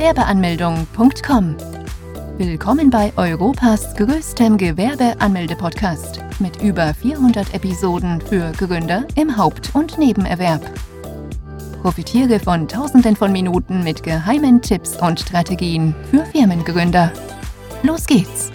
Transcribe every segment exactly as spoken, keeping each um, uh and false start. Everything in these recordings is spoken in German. Gewerbeanmeldung punkt com. Willkommen bei Europas größtem Gewerbeanmelde-Podcast mit über vierhundert Episoden für Gründer im Haupt- und Nebenerwerb. Profitiere von Tausenden von Minuten mit geheimen Tipps und Strategien für Firmengründer. Los geht's!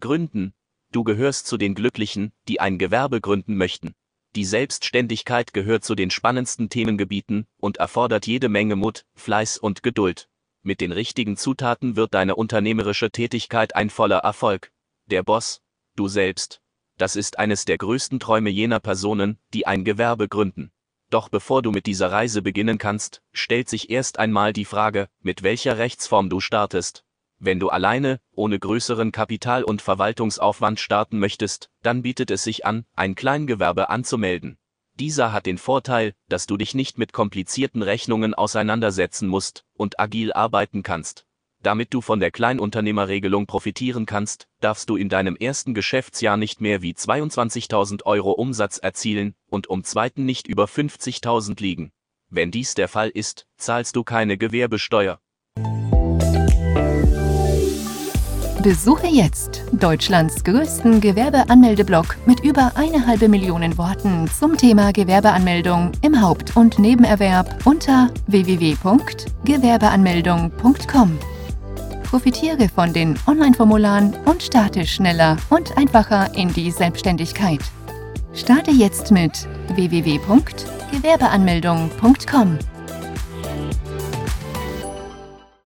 Gründen. Du gehörst zu den Glücklichen, die ein Gewerbe gründen möchten. Die Selbstständigkeit gehört zu den spannendsten Themengebieten und erfordert jede Menge Mut, Fleiß und Geduld. Mit den richtigen Zutaten wird deine unternehmerische Tätigkeit ein voller Erfolg. Der Boss, du selbst. Das ist eines der größten Träume jener Personen, die ein Gewerbe gründen. Doch bevor du mit dieser Reise beginnen kannst, stellt sich erst einmal die Frage, mit welcher Rechtsform du startest. Wenn du alleine, ohne größeren Kapital- und Verwaltungsaufwand starten möchtest, dann bietet es sich an, ein Kleingewerbe anzumelden. Dieser hat den Vorteil, dass du dich nicht mit komplizierten Rechnungen auseinandersetzen musst und agil arbeiten kannst. Damit du von der Kleinunternehmerregelung profitieren kannst, darfst du in deinem ersten Geschäftsjahr nicht mehr wie zweiundzwanzigtausend Euro Umsatz erzielen und im zweiten nicht über fünfzigtausend liegen. Wenn dies der Fall ist, zahlst du keine Gewerbesteuer. Besuche jetzt Deutschlands größten Gewerbeanmeldeblog mit über eine halbe Million Worten zum Thema Gewerbeanmeldung im Haupt- und Nebenerwerb unter w w w punkt gewerbeanmeldung punkt com. Profitiere von den Online-Formularen und starte schneller und einfacher in die Selbstständigkeit. Starte jetzt mit w w w punkt gewerbeanmeldung punkt com.